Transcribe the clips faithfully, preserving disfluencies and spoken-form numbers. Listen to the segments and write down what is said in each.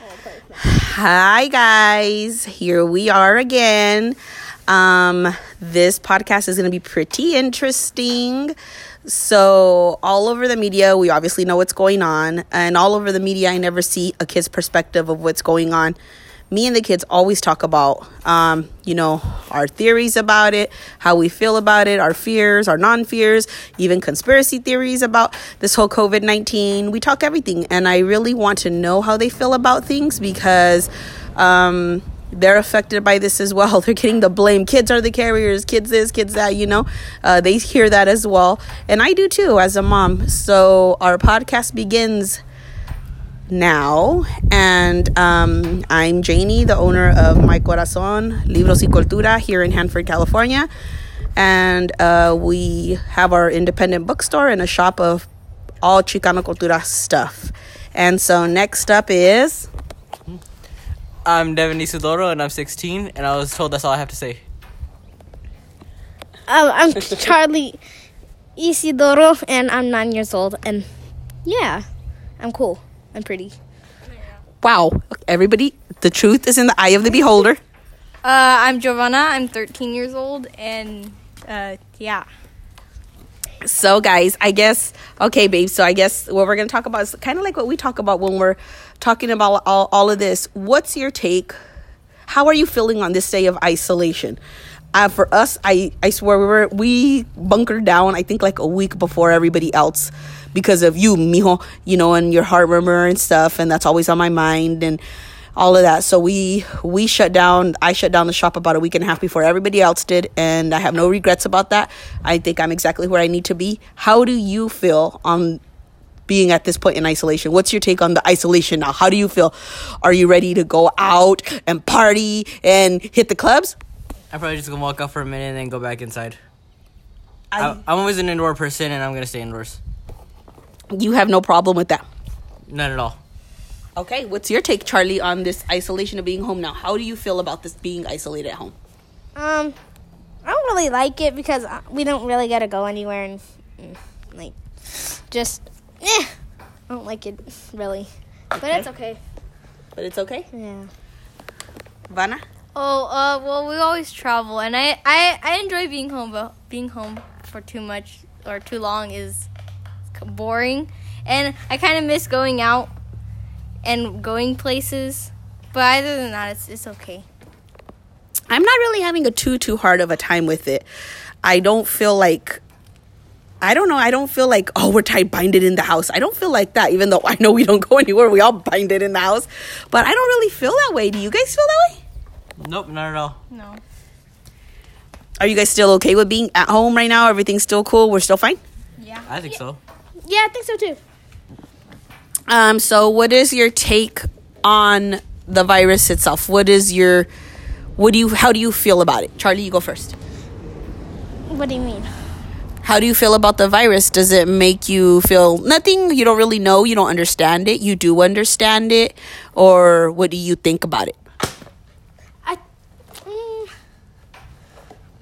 Hi guys, here we are again. Um, this podcast is going to be pretty interesting. So all over the media, we obviously know what's going on, and all over the media, I never see a kid's perspective of what's going on. Me and the kids always talk about, um, you know, our theories about it, how we feel about it, our fears, our non-fears, even conspiracy theories about this whole covid nineteen. We talk everything, and I really want to know how they feel about things because um, they're affected by this as well. They're getting the blame. Kids are the carriers. Kids this, kids that, you know. Uh, they hear that as well, and I do too as a mom. So our podcast begins now, and um I'm Janie, the owner of Mi Corazon Libros y Cultura here in Hanford, California, and uh we have our independent bookstore and a shop of all Chicano Cultura stuff. And so next up is I'm Devin Isidoro, and I'm sixteen, and I was told that's all I have to say. um, I'm Charlie Isidoro, and I'm nine years old, and yeah, I'm cool. I'm pretty. Wow. Everybody, the truth is in the eye of the beholder. Uh, I'm Giovanna. I'm thirteen years old. And, uh, yeah. So, guys, I guess, okay, babe. So, I guess what we're going to talk about is kind of like what we talk about when we're talking about all, all of this. What's your take? How are you feeling on this day of isolation? Uh, for us, I, I swear we were we bunkered down, I think, like a week before everybody else because of you, mijo, you know, and your heart murmur and stuff. And that's always on my mind and all of that. So we we shut down. I shut down the shop about a week and a half before everybody else did. And I have no regrets about that. I think I'm exactly where I need to be. How do you feel on being at this point in isolation? What's your take on the isolation now? How do you feel? Are you ready to go out and party and hit the clubs? I'm probably just going to walk out for a minute and then go back inside. I, I'm always an indoor person, and I'm going to stay indoors. You have no problem with that? Not at all. Okay, what's your take, Charlie, on this isolation of being home now? How do you feel about this being isolated at home? Um, I don't really like it because we don't really got to go anywhere, and, like, just, eh, I don't like it, really. Okay. But it's okay. But it's okay? Yeah. Vanna? Oh, uh, well, we always travel, and I, I, I enjoy being home, but being home for too much or too long is boring, and I kind of miss going out and going places, but other than that, it's it's okay. I'm not really having a too, too hard of a time with it. I don't feel like... I don't know. I don't feel like, oh, we're tight binded in the house. I don't feel like that, even though I know we don't go anywhere. We all binded in the house, but I don't really feel that way. Do you guys feel that way? Nope, not at all. No. Are you guys still okay with being at home right now? Everything's still cool? We're still fine? Yeah. I think yeah. so. Yeah, I think so too. Um. So what is your take on the virus itself? What is your, what do you, how do you feel about it? Charlie, you go first. What do you mean? How do you feel about the virus? Does it make you feel nothing? You don't really know. You don't understand it. You do understand it. Or what do you think about it?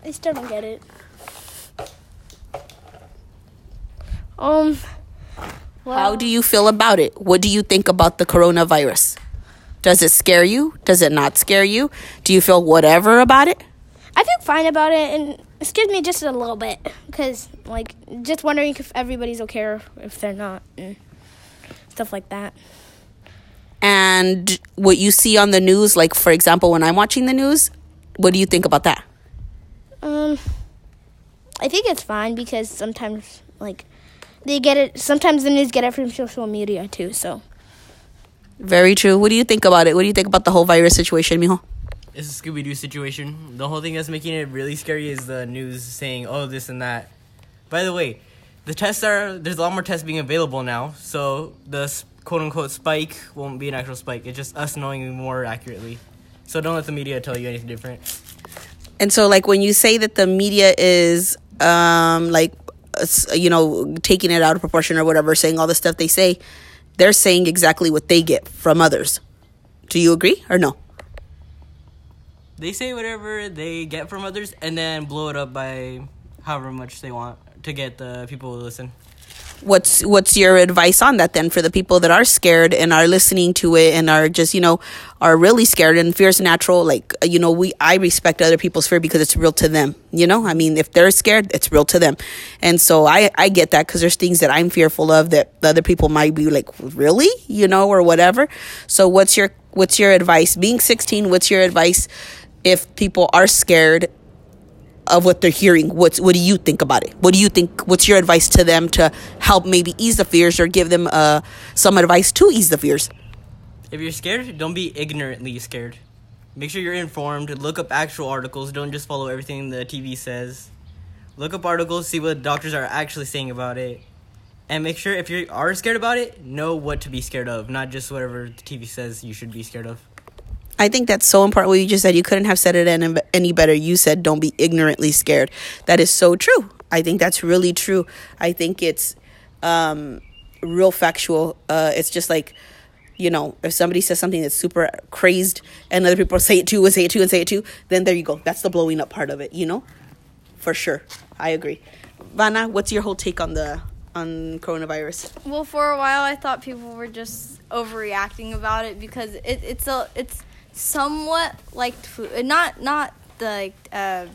I still don't get it. Um. Well, how do you feel about it? What do you think about the coronavirus? Does it scare you? Does it not scare you? Do you feel whatever about it? I feel fine about it, and it scares me just a little bit because, like, just wondering if everybody's okay or if they're not, and stuff like that. And what you see on the news, like, for example, when I'm watching the news, what do you think about that? Um, I think it's fine because sometimes, like, they get it. Sometimes the news get it from social media too. So, very true. What do you think about it? What do you think about the whole virus situation, mijo? It's a Scooby Doo situation. The whole thing that's making it really scary is the news saying, "Oh, this and that." By the way, the tests are there's a lot more tests being available now, so the quote unquote spike won't be an actual spike. It's just us knowing more accurately. So don't let the media tell you anything different. And so, like, when you say that the media is, um, like, you know, taking it out of proportion or whatever, saying all the stuff they say, they're saying exactly what they get from others. Do you agree or no? They say whatever they get from others and then blow it up by however much they want to get the people to listen. What's what's your advice on that then for the people that are scared and are listening to it and are just, you know, are really scared? And fear is natural. Like, you know, we I respect other people's fear because it's real to them. You know, I mean, if they're scared, it's real to them. And so I, I get that, because there's things that I'm fearful of that other people might be like, really, you know, or whatever. So what's your what's your advice being sixteen? What's your advice if people are scared of what they're hearing? What's, what do you think about it? What do you think? What's your advice to them to help maybe ease the fears, or give them uh, some advice to ease the fears? If you're scared, don't be ignorantly scared. Make sure you're informed. Look up actual articles. Don't just follow everything the T V says. Look up articles, see what doctors are actually saying about it. And make sure if you are scared about it, know what to be scared of, not just whatever the T V says you should be scared of. I think that's so important. What you just said, you couldn't have said it any better. You said, don't be ignorantly scared. That is so true. I think that's really true. I think it's um, real factual. Uh, it's just like, you know, if somebody says something that's super crazed and other people say it too and say it too and say it too, then there you go. That's the blowing up part of it, you know, for sure. I agree. Vanna, what's your whole take on the on coronavirus? Well, for a while, I thought people were just overreacting about it because it, it's a it's. somewhat like flu, not not the like, uh,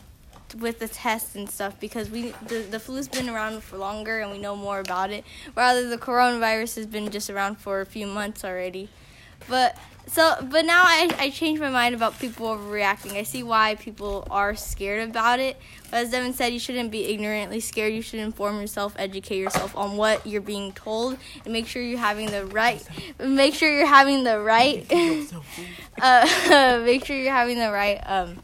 with the tests and stuff, because we the, the flu's been around for longer and we know more about it. Rather, the coronavirus has been just around for a few months already. But so but now I I changed my mind about people overreacting. I see why people are scared about it. But as Devin said, you shouldn't be ignorantly scared. You should inform yourself, educate yourself on what you're being told, and make sure you're having the right. Make sure you're having the right. uh, make sure you're having the right um,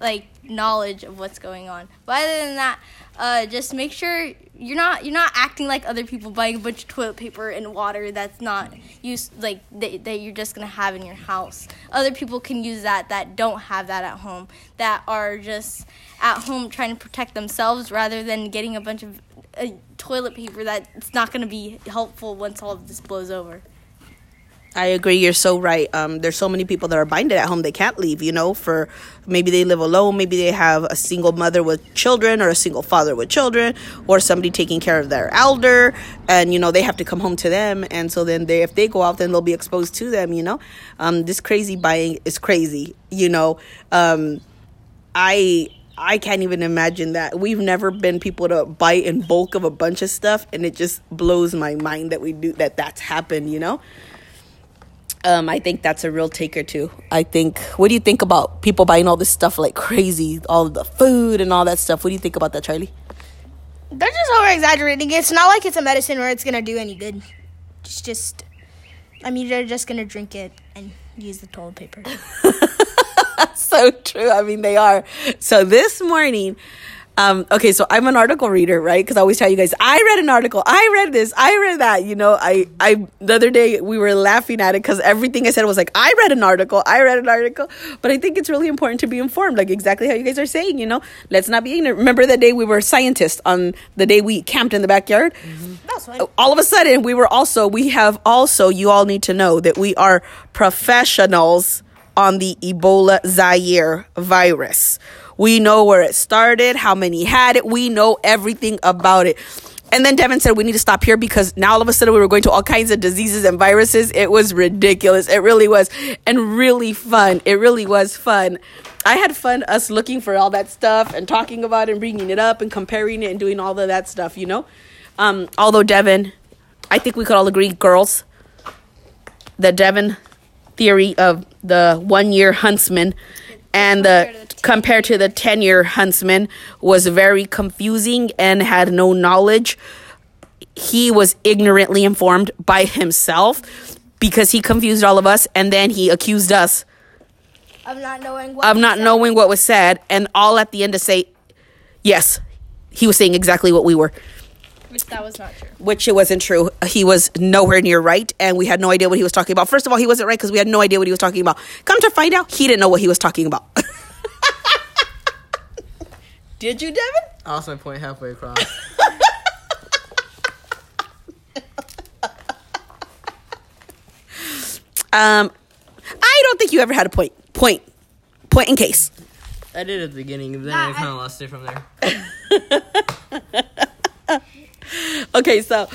like knowledge of what's going on. But other than that, uh, just make sure you're not you're not acting like other people, buying a bunch of toilet paper and water that's not used, like that, that you're just gonna have in your house. Other people can use that that don't have that at home, that are just at home trying to protect themselves, rather than getting a bunch of uh, toilet paper that's not gonna be helpful once all of this blows over. I agree. You're so right. Um, there's so many people that are binded at home. They can't leave, you know, for maybe they live alone. Maybe they have a single mother with children, or a single father with children, or somebody taking care of their elder. And, you know, they have to come home to them. And so then they if they go out, then they'll be exposed to them, you know. Um, this crazy buying is crazy, you know. Um, I... I can't even imagine that. We've never been people to buy in bulk of a bunch of stuff, and it just blows my mind that we do that that's happened, you know? Um, I think that's a real taker too. I think, what do you think about people buying all this stuff like crazy, all the food and all that stuff? What do you think about that, Charlie? They're just over-exaggerating. It's not like it's a medicine where it's going to do any good. It's just, I mean, they're just going to drink it and use the toilet paper. So true. I mean, they are. So this morning, um, okay, so I'm an article reader, right? Because I always tell you guys, I read an article. I read this. I read that. You know, I, I the other day we were laughing at it because everything I said was like, I read an article. I read an article. But I think it's really important to be informed, like exactly how you guys are saying, you know, let's not be ignorant. Remember that day we were scientists on the day we camped in the backyard? Mm-hmm. That's right. All of a sudden, we were also, we have also, you all need to know that we are professionals on the Ebola Zaire virus. We know where it started, how many had it. We know everything about it. And then Devin said, we need to stop here because now all of a sudden we were going to all kinds of diseases and viruses. It was ridiculous. It really was. And really fun. It really was fun. I had fun us looking for all that stuff and talking about it and bringing it up and comparing it and doing all of that stuff, you know? Um, although Devin, I think we could all agree, girls, that Devin theory of the one-year huntsman and the compared to the ten-year huntsman was very confusing and had no knowledge. He was ignorantly informed by himself because he confused all of us, and then he accused us of not knowing what, of not knowing what was said, and all at the end to say, yes, he was saying exactly what we were. Which that was not true. Which it wasn't true. He was nowhere near right, and we had no idea what he was talking about. First of all, he wasn't right because we had no idea what he was talking about. Come to find out, he didn't know what he was talking about. Did you, Devin? I lost my point halfway across. um, I don't think you ever had a point. Point. Point in case. I did at the beginning, but then nah, I kind of I- lost it from there. Okay, so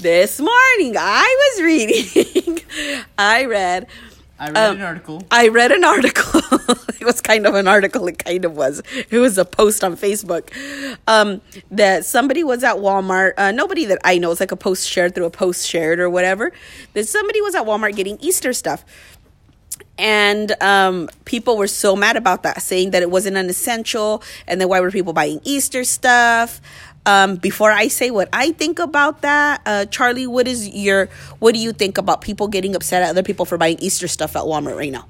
this morning I was reading. I read. I read um, an article. I read an article. It was kind of an article. It kind of was. It was a post on Facebook um, that somebody was at Walmart. Uh, nobody that I know. It's like a post shared through a post shared or whatever. That somebody was at Walmart getting Easter stuff. And um, people were so mad about that, saying that it wasn't an essential. And then why were people buying Easter stuff? Um, before I say what I think about that, uh, Charlie, what is your, what do you think about people getting upset at other people for buying Easter stuff at Walmart right now?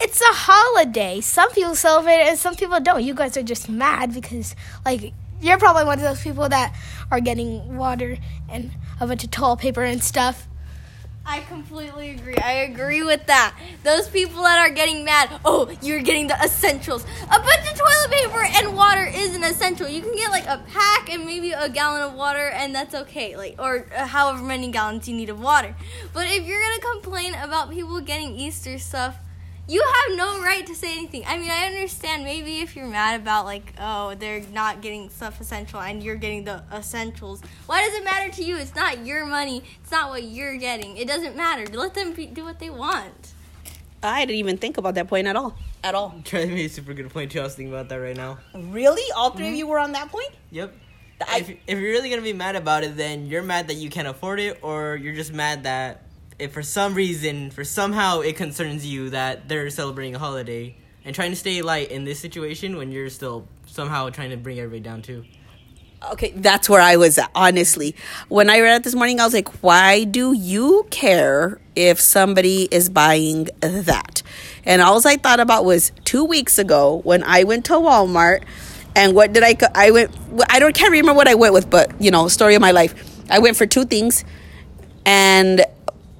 It's a holiday. Some people celebrate it and some people don't. You guys are just mad because, like, you're probably one of those people that are getting water and a bunch of toilet paper and stuff. I completely agree. I agree with that. Those people that are getting mad, oh, you're getting the essentials. A bunch of toilet paper and water is an essential. You can get like a pack and maybe a gallon of water, and that's okay, like, or however many gallons you need of water. But if you're going to complain about people getting Easter stuff, you have no right to say anything. I mean, I understand maybe if you're mad about, like, oh, they're not getting stuff essential and you're getting the essentials. Why does it matter to you? It's not your money. It's not what you're getting. It doesn't matter. Let them be, do what they want. I didn't even think about that point at all. At all. Charlie made a super good point, too. I was thinking about that right now. Really? All three mm-hmm. of you were on that point? Yep. I- if, if you're really going to be mad about it, then you're mad that you can't afford it, or you're just mad that... if for some reason, for somehow it concerns you that they're celebrating a holiday and trying to stay light in this situation when you're still somehow trying to bring everybody down too. Okay, that's where I was at, honestly. When I read it this morning, I was like, why do you care if somebody is buying that? And all I thought about was two weeks ago when I went to Walmart and what did I, co- I went, I don't, can't remember what I went with, but you know, story of my life. I went for two things and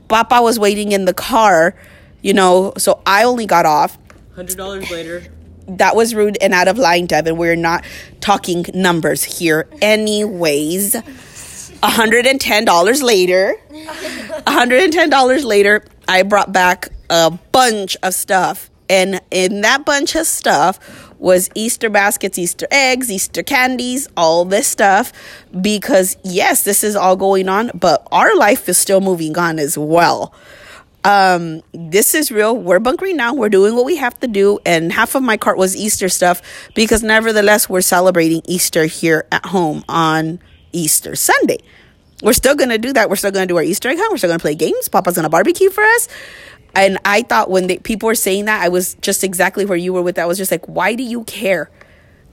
Papa was waiting in the car, you know, so I only got off. one hundred dollars later. That was rude and out of line, Devin. We're not talking numbers here anyways. one hundred ten dollars later. one hundred ten dollars later, I brought back a bunch of stuff. And in that bunch of stuff was Easter baskets, Easter eggs, Easter candies, all this stuff. Because, yes, this is all going on, but our life is still moving on as well. Um, this is real. We're bunkering now. We're doing what we have to do. And half of my cart was Easter stuff because, nevertheless, we're celebrating Easter here at home on Easter Sunday. We're still going to do that. We're still going to do our Easter egg hunt. We're still going to play games. Papa's going to barbecue for us. And I thought when they, people were saying that, I was just exactly where you were with that. I was just like, why do you care?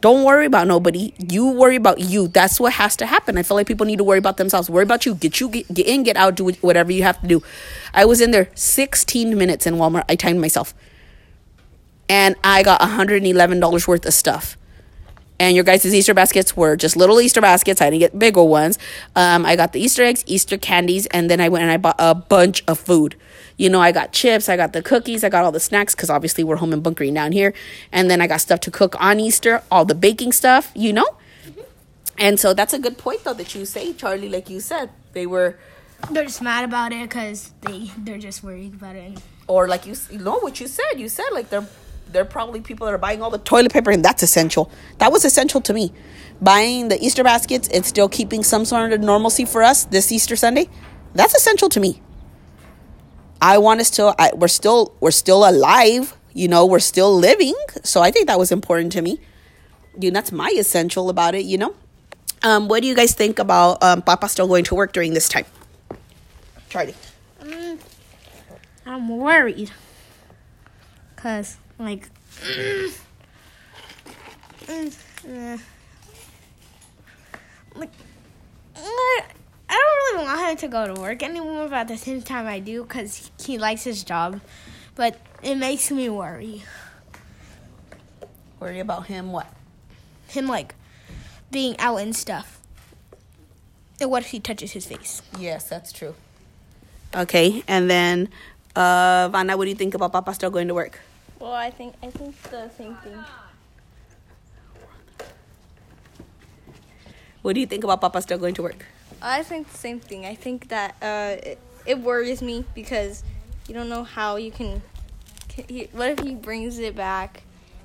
Don't worry about nobody. You worry about you. That's what has to happen. I feel like people need to worry about themselves. Worry about you. Get you get, get in, get out, do whatever you have to do. I was in there sixteen minutes in Walmart. I timed myself. And I got one hundred eleven dollars worth of stuff. And your guys' Easter baskets were just little Easter baskets. I didn't get bigger ones. Um, I got the Easter eggs, Easter candies, and then I went and I bought a bunch of food. You know, I got chips, I got the cookies, I got all the snacks, because obviously we're home and bunkering down here. And then I got stuff to cook on Easter, all the baking stuff, you know? Mm-hmm. And so that's a good point, though, that you say, Charlie, like you said. They were... They're just mad about it because they, they're just worried about it. Or like you, you know what you said. You said, like, they're... There are probably people that are buying all the toilet paper, and that's essential. That was essential to me. Buying the Easter baskets and still keeping some sort of normalcy for us this Easter Sunday, that's essential to me. I want us to, I, we're still, we're still alive, you know, we're still living. So I think that was important to me. You know, that's my essential about it, you know. Um, what do you guys think about um, Papa still going to work during this time? Charlie. Um, I'm worried. Because... Like, mm, mm, uh, like, I don't really want him to go to work anymore, but at the same time I do because he likes his job. But it makes me worry. Worry about him what? Him, like, being out and stuff. And what if he touches his face? Yes, that's true. Okay, and then, uh, Vanna, what do you think about Papa still going to work? Well, I think I think the same thing. What do you think about Papa still going to work? I think the same thing. I think that uh, it, it worries me because you don't know how you can... can he, what if he brings it back?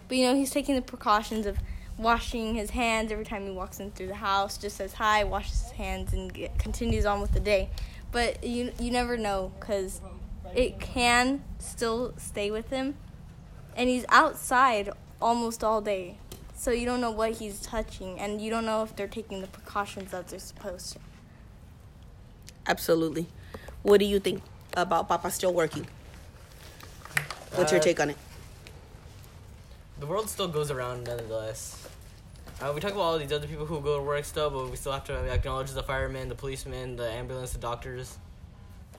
But, you know, he's taking the precautions of washing his hands every time he walks in through the house, just says hi, washes his hands, and get, continues on with the day. But you you never know, because it can still stay with him. And he's outside almost all day, so you don't know what he's touching, and you don't know if they're taking the precautions that they're supposed to. Absolutely. What do you think about Papa still working? What's uh, your take on it? The world still goes around, nonetheless. Uh, we talk about all these other people who go to work still, but we still have to acknowledge the firemen, the policemen, the ambulance, the doctors.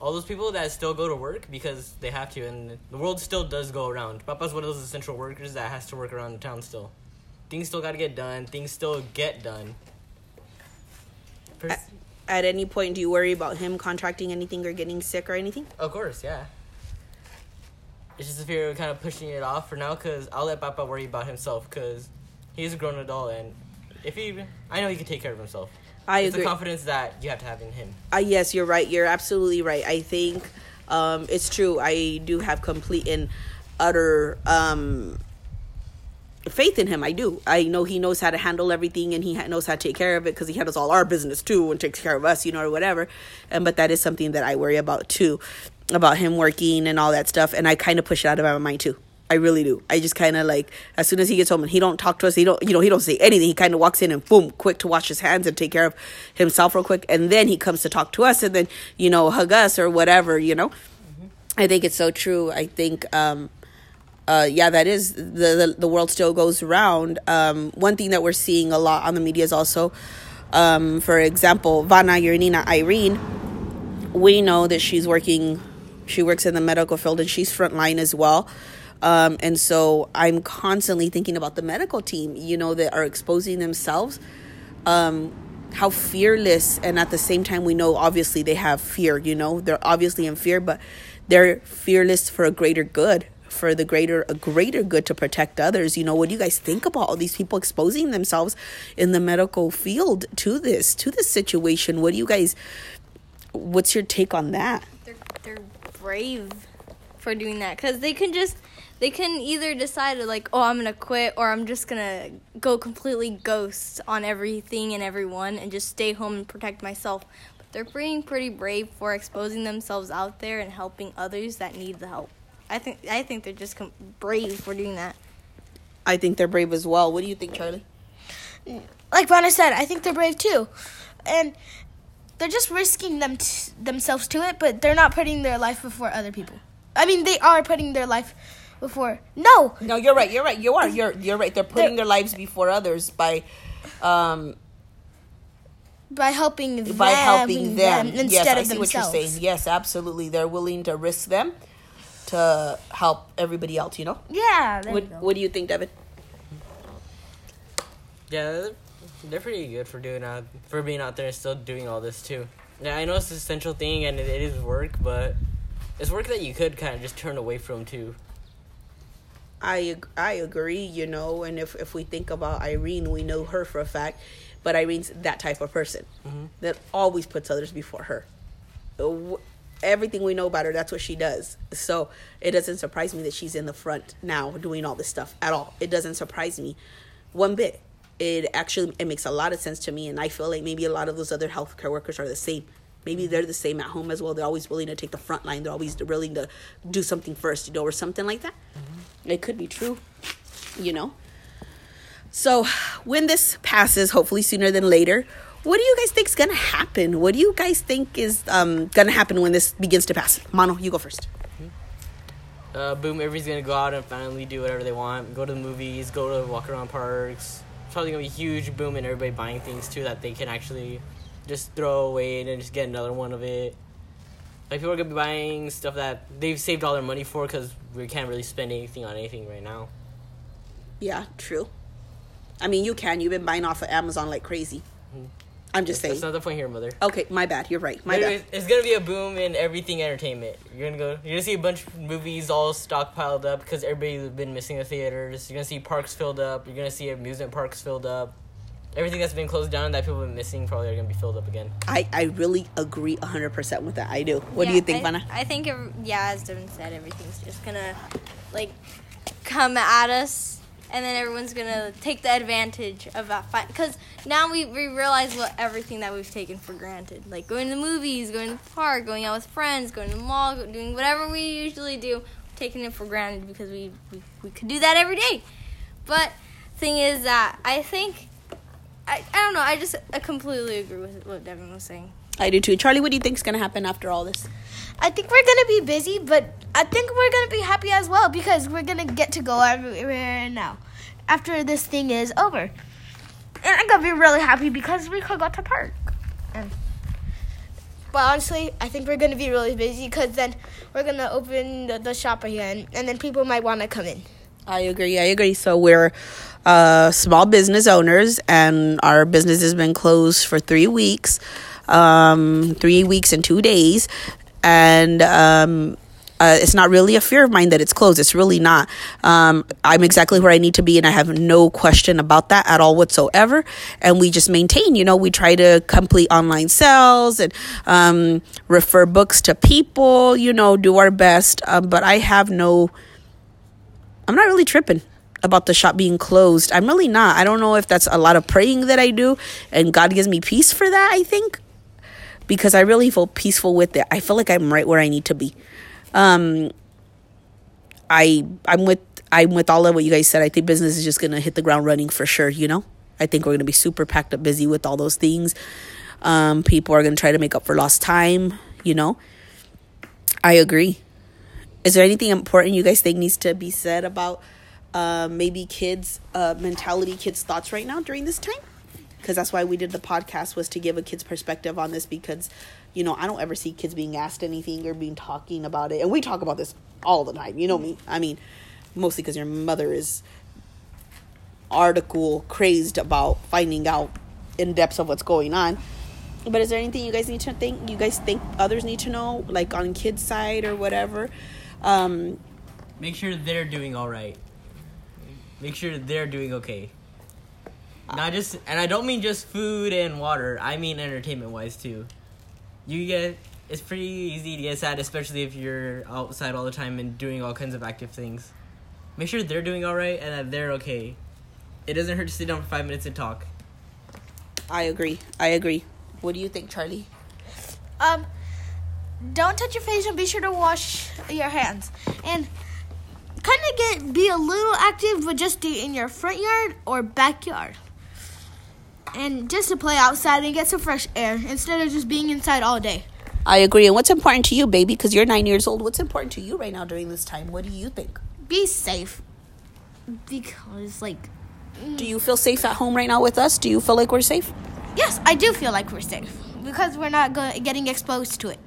All those people that still go to work because they have to, and the world still does go around. Papa's one of those essential workers that has to work around the town still. Things still got to get done. Things still get done. Pers- at, at any point, do you worry about him contracting anything or getting sick or anything? Of course, yeah. It's just a fear of kind of pushing it off for now, because I'll let Papa worry about himself, because he's a grown adult, and if he, I know he can take care of himself. I it's agree. The confidence that you have to have in him. Uh, yes, you're right. You're absolutely right. I think um, it's true. I do have complete and utter um, faith in him. I do. I know he knows how to handle everything, and he ha- knows how to take care of it, because he handles all our business, too, and takes care of us, you know, or whatever. And but that is something that I worry about, too. About him working and all that stuff, and I kind of push it out of my mind too. I really do. I just kind of like, as soon as he gets home and he don't talk to us, he don't, you know, he don't say anything. He kind of walks in and boom, quick to wash his hands and take care of himself real quick, and then he comes to talk to us, and then, you know, hug us or whatever, you know. Mm-hmm. I think it's so true. I think, um, uh, yeah, that is the, the the world still goes round. Um, one thing that we're seeing a lot on the media is also, um, for example, Vana Yernina Irene. We know that she's working. She works in the medical field, and she's frontline as well. Um, and so I'm constantly thinking about the medical team, you know, that are exposing themselves. Um, how fearless. And at the same time, we know, obviously, they have fear, you know. They're obviously in fear, but they're fearless for a greater good, for the greater a greater good to protect others. You know, what do you guys think about all these people exposing themselves in the medical field to this, to this situation? What do you guys, what's your take on that? They're, they're- brave for doing that, because they can just they can either decide like, oh, I'm gonna quit, or I'm just gonna go completely ghost on everything and everyone and just stay home and protect myself. But they're being pretty brave for exposing themselves out there and helping others that need the help. I think I think they're just com- brave for doing that. I think they're brave as well. What do you think, Charlie? Like Vanna said, I think they're brave too, and they're just risking them t- themselves to it, but they're not putting their life before other people. I mean, they are putting their life before. No. No, you're right. You're right. You are. You're you're right. They're putting they're, their lives before others by, um, by helping them, by helping them, them instead yes, I of see themselves. What you're saying. Yes, absolutely. They're willing to risk them to help everybody else. You know. Yeah. There what you go. What do you think, Devin? Yeah. They're pretty good for doing out, for being out there and still doing all this, too. Now, I know it's an essential thing, and it, it is work, but it's work that you could kind of just turn away from, too. I, I agree, you know, and if, if we think about Irene, we know her for a fact, but Irene's that type of person mm-hmm. that always puts others before her. Everything we know about her, that's what she does. So it doesn't surprise me that she's in the front now doing all this stuff at all. It doesn't surprise me one bit. It actually it makes a lot of sense to me, and I feel like maybe a lot of those other healthcare workers are the same. Maybe they're the same at home as well. They're always willing to take the front line. They're always willing to do something first, you know, or something like that. Mm-hmm. It could be true, you know. So when this passes, hopefully sooner than later, what do you guys think is going to happen? What do you guys think is um, going to happen when this begins to pass? Mano, you go first. Mm-hmm. Uh, boom, everybody's going to go out and finally do whatever they want. Go to the movies, go to walk around parks. Probably gonna be a huge boom in everybody buying things too that they can actually just throw away and then just get another one of it. Like, people are gonna be buying stuff that they've saved all their money for, because we can't really spend anything on anything right now. Yeah, true. I mean, you can. You've been buying off of Amazon like crazy. Mm-hmm. I'm just that's, saying. That's not the point here, mother. Okay, my bad. You're right. My Anyways, bad. It's gonna be a boom in everything entertainment. You're gonna go. You're gonna see a bunch of movies all stockpiled up because everybody's been missing the theaters. You're gonna see parks filled up. You're gonna see amusement parks filled up. Everything that's been closed down that people have been missing probably are gonna be filled up again. I, I really agree one hundred percent with that. I do. What yeah, do you think, Vanna? I, I think it, yeah, as Devin said, everything's just gonna like come at us and then everyone's going to take the advantage of that. Because now we, we realize what everything that we've taken for granted. Like going to the movies, going to the park, going out with friends, going to the mall, doing whatever we usually do, taking it for granted because we, we, we could do that every day. But thing is that I think, I, I don't know, I just I completely agree with what Devin was saying. I do too. Charlie, what do you think is going to happen after all this? I think we're going to be busy, but I think we're going to be happy as well because we're going to get to go everywhere now after this thing is over. And I'm going to be really happy because we could go to park. And, but honestly, I think we're going to be really busy because then we're going to open the, the shop again and then people might want to come in. I agree. I agree. So we're uh, small business owners and our business has been closed for three weeks. Um, three weeks and two days. And um, uh, it's not really a fear of mine that it's closed. It's really not. Um, I'm exactly where I need to be, and I have no question about that at all whatsoever. And we just maintain, you know, we try to complete online sales and um, refer books to people, you know, do our best. Uh, but I have no, I'm not really tripping about the shop being closed. I'm really not. I don't know if that's a lot of praying that I do, and God gives me peace for that, I think. Because I really feel peaceful with it. I feel like I'm right where I need to be. Um, I I'm with I'm with all of what you guys said. I think business is just gonna hit the ground running for sure. You know, I think we're gonna be super packed up, busy with all those things. Um, people are gonna try to make up for lost time. You know, I agree. Is there anything important you guys think needs to be said about uh, maybe kids' uh, mentality, kids' thoughts right now during this time? Because that's why we did the podcast, was to give a kid's perspective on this, because, you know, I don't ever see kids being asked anything or being talking about it. And we talk about this all the time. You know me. I mean, mostly because your mother is article crazed about finding out in depth of what's going on. But is there anything you guys need to think, you guys think others need to know, like on kids' side or whatever? Um, Make sure they're doing all right. Make sure they're doing okay. Not just, and I don't mean just food and water. I mean entertainment-wise too. You get, it's pretty easy to get sad, especially if you're outside all the time and doing all kinds of active things. Make sure they're doing all right and that they're okay. It doesn't hurt to sit down for five minutes and talk. I agree. I agree. What do you think, Charlie? Um, don't touch your face and be sure to wash your hands. And kind of get be a little active, but just do it in your front yard or backyard. And just to play outside and get some fresh air instead of just being inside all day. I agree. And what's important to you, baby? Because you're nine years old. What's important to you right now during this time? What do you think? Be safe. Because, like... Do you feel safe at home right now with us? Do you feel like we're safe? Yes, I do feel like we're safe. Because we're not go- getting exposed to it.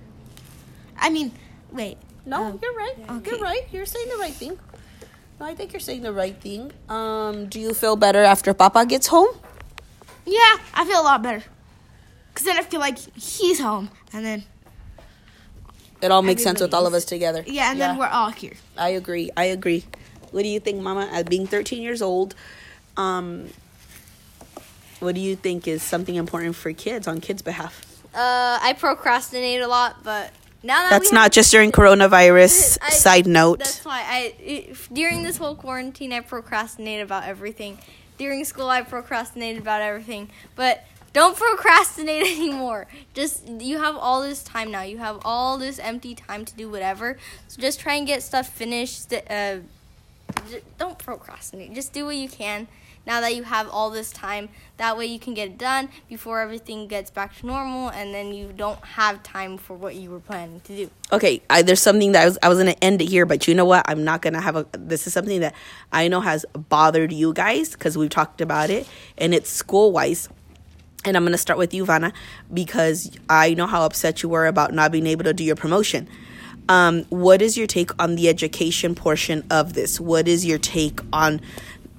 I mean, wait. No, um, you're right. Okay. You're right. You're saying the right thing. No, I think you're saying the right thing. Um, do you feel better after Papa gets home? Yeah, I feel a lot better. Because then I feel like he's home. And then... It all makes sense with all of us together. Yeah, and yeah. Then we're all here. I agree. I agree. What do you think, Mama? As being thirteen years old, um, what do you think is something important for kids, on kids' behalf? Uh, I procrastinate a lot, but... Now that that's not just during coronavirus, I, side note. That's why I, it, during this whole quarantine, I procrastinate about everything. During school, I procrastinated about everything. But don't procrastinate anymore. Just, you have all this time now. You have all this empty time to do whatever. So just try and get stuff finished. Uh, don't procrastinate. Just do what you can now that you have all this time. That way you can get it done before everything gets back to normal, and then you don't have time for what you were planning to do. Okay, I, there's something that I was, I was going to end it here, but you know what? I'm not going to have a... This is something that I know has bothered you guys because we've talked about it, and it's school-wise. And I'm going to start with you, Vanna, because I know how upset you were about not being able to do your promotion. Um, what is your take on the education portion of this? What is your take on...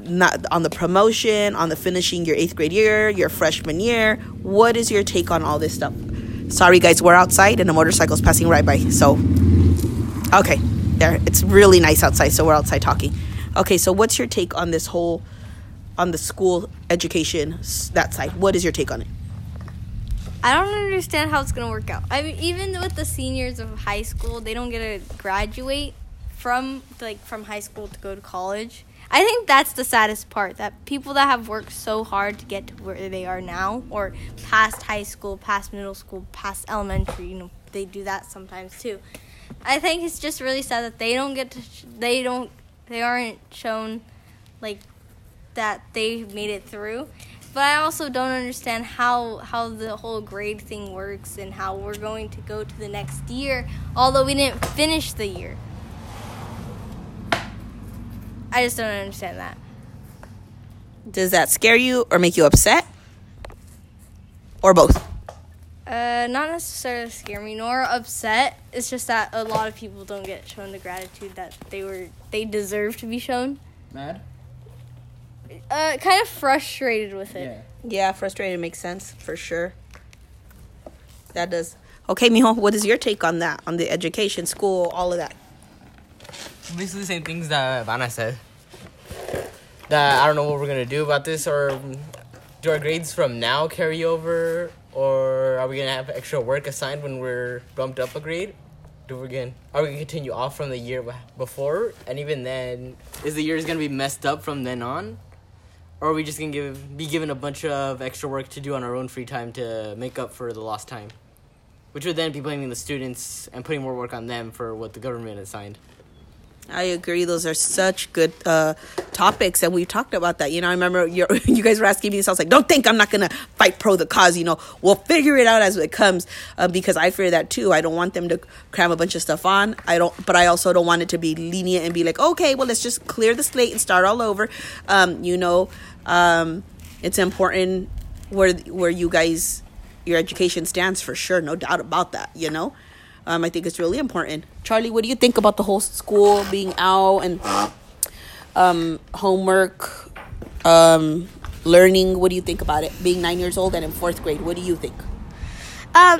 Not on the promotion, on the finishing your eighth grade year, your freshman year. What is your take on all this stuff? Sorry, guys, we're outside and a motorcycle's passing right by. So, okay, there. It's really nice outside, so we're outside talking. Okay, so what's your take on this whole, on the school education, that side? What is your take on it? I don't understand how it's going to work out. I mean, even with the seniors of high school, they don't get to graduate from like from high school to go to college. I think that's the saddest part, that people that have worked so hard to get to where they are now, or past high school, past middle school, past elementary, you know, they do that sometimes too. I think it's just really sad that they don't get to, sh- they don't, they aren't shown, like, that they made it through. But I also don't understand how, how the whole grade thing works and how we're going to go to the next year, although we didn't finish the year. I just don't understand that. Does that scare you or make you upset? Or both? Uh, not necessarily scare me nor upset. It's just that a lot of people don't get shown the gratitude that they were they deserve to be shown. Mad? Uh, kind of frustrated with it. Yeah, yeah, frustrated makes sense for sure. That does. Okay, mijo, what is your take on that? On the education, school, all of that? Basically the same things that Vanna said. That I don't know what we're going to do about this, or do our grades from now carry over, or are we going to have extra work assigned when we're bumped up a grade? Do we again? Are we going to continue off from the year before? And even then, is the year going to be messed up from then on? Or are we just going to give, be given a bunch of extra work to do on our own free time to make up for the lost time? Which would then be blaming the students and putting more work on them for what the government assigned. I agree. Those are such good uh, topics, and we talked about that. You know, I remember your, you guys were asking me this. I was like, don't think I'm not going to fight pro the cause. You know, we'll figure it out as it comes, uh, because I fear that, too. I don't want them to cram a bunch of stuff on. I don't, but I also don't want it to be lenient and be like, okay, well, let's just clear the slate and start all over. Um, you know, um, it's important where, where you guys, your education stands for sure. No doubt about that, you know. Um, I think it's really important. Charlie, what do you think about the whole school being out and um, homework, um, learning? What do you think about it? Being nine years old and in fourth grade, what do you think? Um,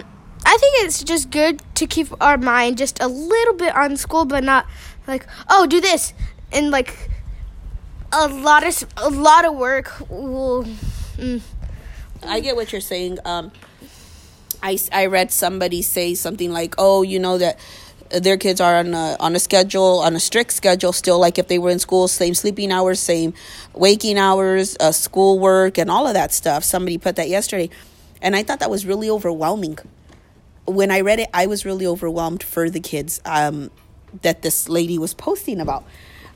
I think it's just good to keep our mind just a little bit on school, but not like, oh, do this. And like a lot of, a lot of work. Will, mm. I get what you're saying. Um I, I read somebody say something like, oh, you know, that their kids are on a, on a schedule, on a strict schedule still, like if they were in school, same sleeping hours, same waking hours, uh, schoolwork, and all of that stuff. Somebody put that yesterday. And I thought that was really overwhelming. When I read it, I was really overwhelmed for the kids um, that this lady was posting about.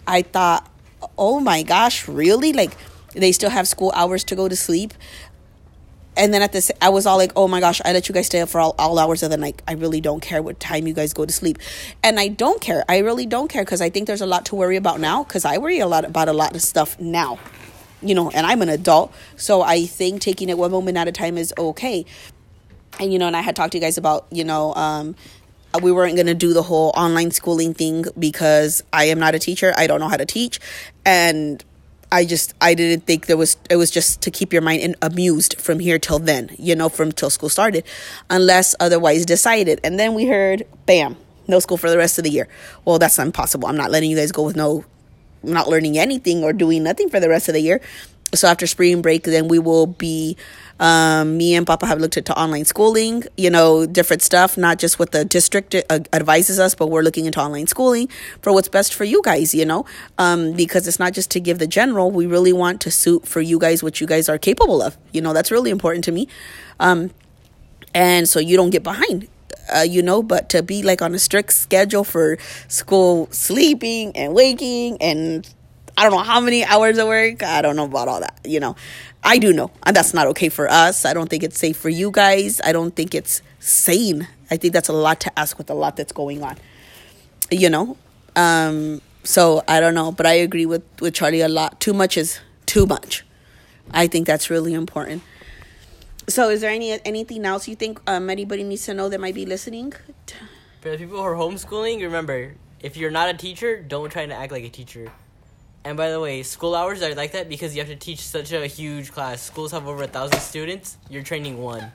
I thought, oh, my gosh, really? Like, they still have school hours to go to sleep? And then at this, I was all like, oh, my gosh, I let you guys stay up for all, all hours of the night. I really don't care what time you guys go to sleep. And I don't care. I really don't care, because I think there's a lot to worry about now, because I worry a lot about a lot of stuff now, you know, and I'm an adult. So I think taking it one moment at a time is okay. And, you know, and I had talked to you guys about, you know, um, we weren't going to do the whole online schooling thing, because I am not a teacher. I don't know how to teach. And I just, I didn't think there was, it was just to keep your mind in, amused from here till then, you know, from till school started, unless otherwise decided. And then we heard, bam, no school for the rest of the year. Well, that's impossible. I'm not letting you guys go with no, not learning anything or doing nothing for the rest of the year. So after spring break, then we will be, um, me and Papa have looked into online schooling, you know, different stuff, not just what the district uh, advises us, but we're looking into online schooling for what's best for you guys, you know, um, because it's not just to give the general. We really want to suit for you guys what you guys are capable of. You know, that's really important to me. Um, and so you don't get behind. Uh, you know, but to be like on a strict schedule for school, sleeping and waking, and I don't know how many hours of work. I don't know about all that, you know. I do know. And that's not okay for us. I don't think it's safe for you guys. I don't think it's sane. I think that's a lot to ask with a lot that's going on, you know. Um, so I don't know. But I agree with, with Charlie a lot. Too much is too much. I think that's really important. So is there any anything else you think um, anybody needs to know that might be listening? For the people who are homeschooling, remember, if you're not a teacher, don't try to act like a teacher. And by the way, school hours are like that because you have to teach such a huge class. Schools have over a thousand students. You're training one.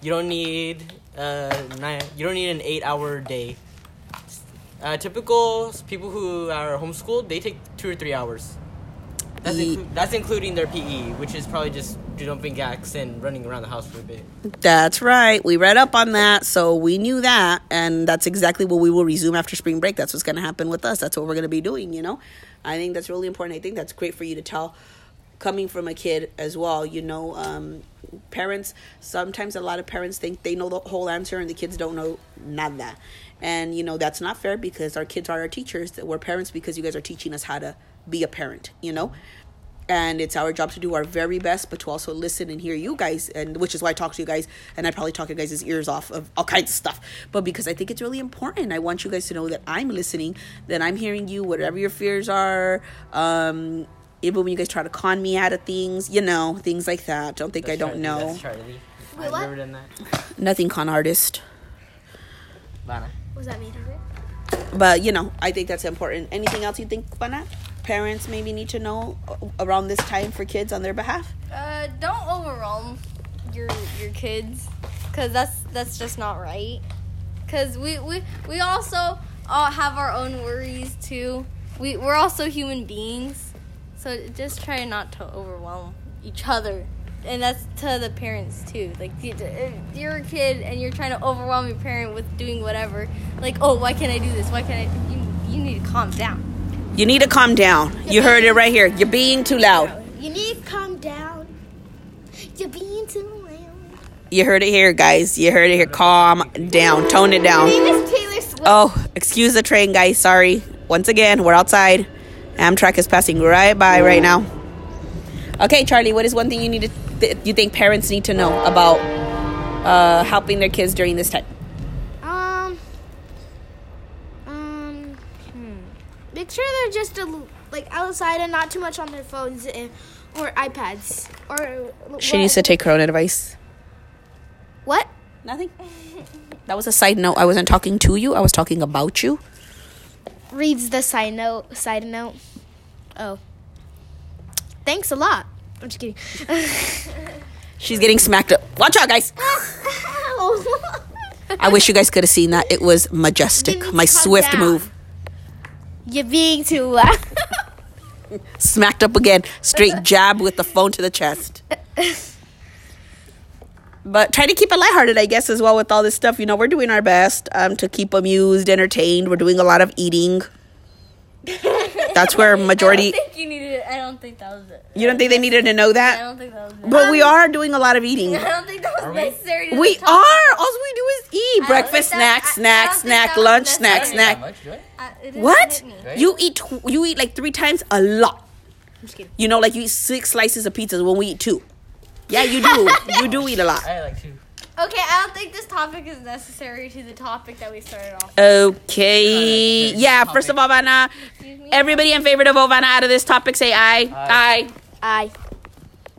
You don't need uh nine, you don't need an eight-hour day. Uh, typical people who are homeschooled, they take two or three hours. That's, inclu- that's including their P E, which is probably just jumping jacks and running around the house for a bit. That's right. We read up on that, so we knew that, and that's exactly what we will resume after spring break. That's what's going to happen with us. That's what we're going to be doing, you know. I think that's really important. I think that's great for you to tell, coming from a kid as well, you know. Um, parents, sometimes a lot of parents think they know the whole answer and the kids don't know nada. And, you know, that's not fair, because our kids are our teachers. We're parents because you guys are teaching us how to be a parent, you know. And it's our job to do our very best, but to also listen and hear you guys, and which is why I talk to you guys, and I probably talk your guys' ears off of all kinds of stuff. But because I think it's really important, I want you guys to know that I'm listening, that I'm hearing you, whatever your fears are, um, even when you guys try to con me out of things, you know, things like that. Don't think that's I don't Charlie, know. That's Charlie. I've what? Never done that. Nothing con artist. Vanna. Was that me? But, you know, I think that's important. Anything else you think, Vanna? Parents maybe need to know around this time for kids on their behalf? Uh, don't overwhelm your your kids, because that's that's just not right. Because we, we we also all have our own worries too. We we're also human beings, so just try not to overwhelm each other, and that's to the parents too. Like, if you're a kid and you're trying to overwhelm your parent with doing whatever, like, oh, why can't I do this? Why can't I? You you need to calm down. You need to calm down. You heard it right here. You're being too loud. You need to calm down. You're being too loud. You heard it here, guys. You heard it here. Calm down. Tone it down. My name is Taylor Swift. Oh, excuse the train, guys. Sorry. Once again, we're outside. Amtrak is passing right by right now. Okay, Charlie, what is one thing you need to th- you think parents need to know about uh, helping their kids during this time? Make sure they're just a, like outside and not too much on their phones and, or iPads. Or she what? Needs to take her own advice. What? Nothing. That was a side note. I wasn't talking to you. I was talking about you. Reads the side note. Side note. Oh. Thanks a lot. I'm just kidding. She's getting smacked up. Watch out, guys. I wish you guys could have seen that. It was majestic. My swift down. Move. You're being too loud. Smacked up again. Straight jab with the phone to the chest. But try to keep it lighthearted, I guess, as well with all this stuff. You know, we're doing our best um, to keep amused, entertained. We're doing a lot of eating. That's where majority... I don't think you needed I don't think that was it. You don't think they needed to know that? I don't think that was it. But um, we are doing a lot of eating. I don't think that was necessary. We, we are. All we do is eat. Breakfast, snack, snack, snack, lunch, snack, snack. What? You eat you eat like three times a lot. I'm just kidding. You know, like you eat six slices of pizza when we eat two. Yeah, you do. You do eat a lot. I like two. Okay, I don't think this topic is necessary to the topic that we started off with. Okay. Uh, yeah, topic. First of all, Vanna, everybody in favor to vote Vanna out of this topic, say aye. Aye. Aye. Aye.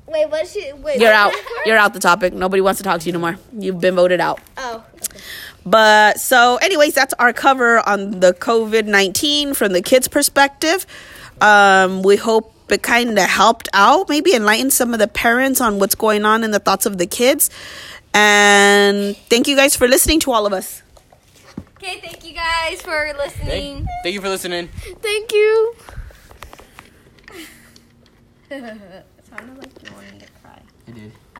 Wait, what she... Wait, You're out. You're out the topic. Nobody wants to talk to you no more. You've been voted out. Oh. Okay. But, so, anyways, that's our cover on the covid nineteen from the kids' perspective. Um, we hope it kind of helped out, maybe enlightened some of the parents on what's going on and the thoughts of the kids. And thank you guys for listening to all of us. Okay, thank you guys for listening. Thank, thank you for listening. Thank you. It sounded like you wanted to cry. I did.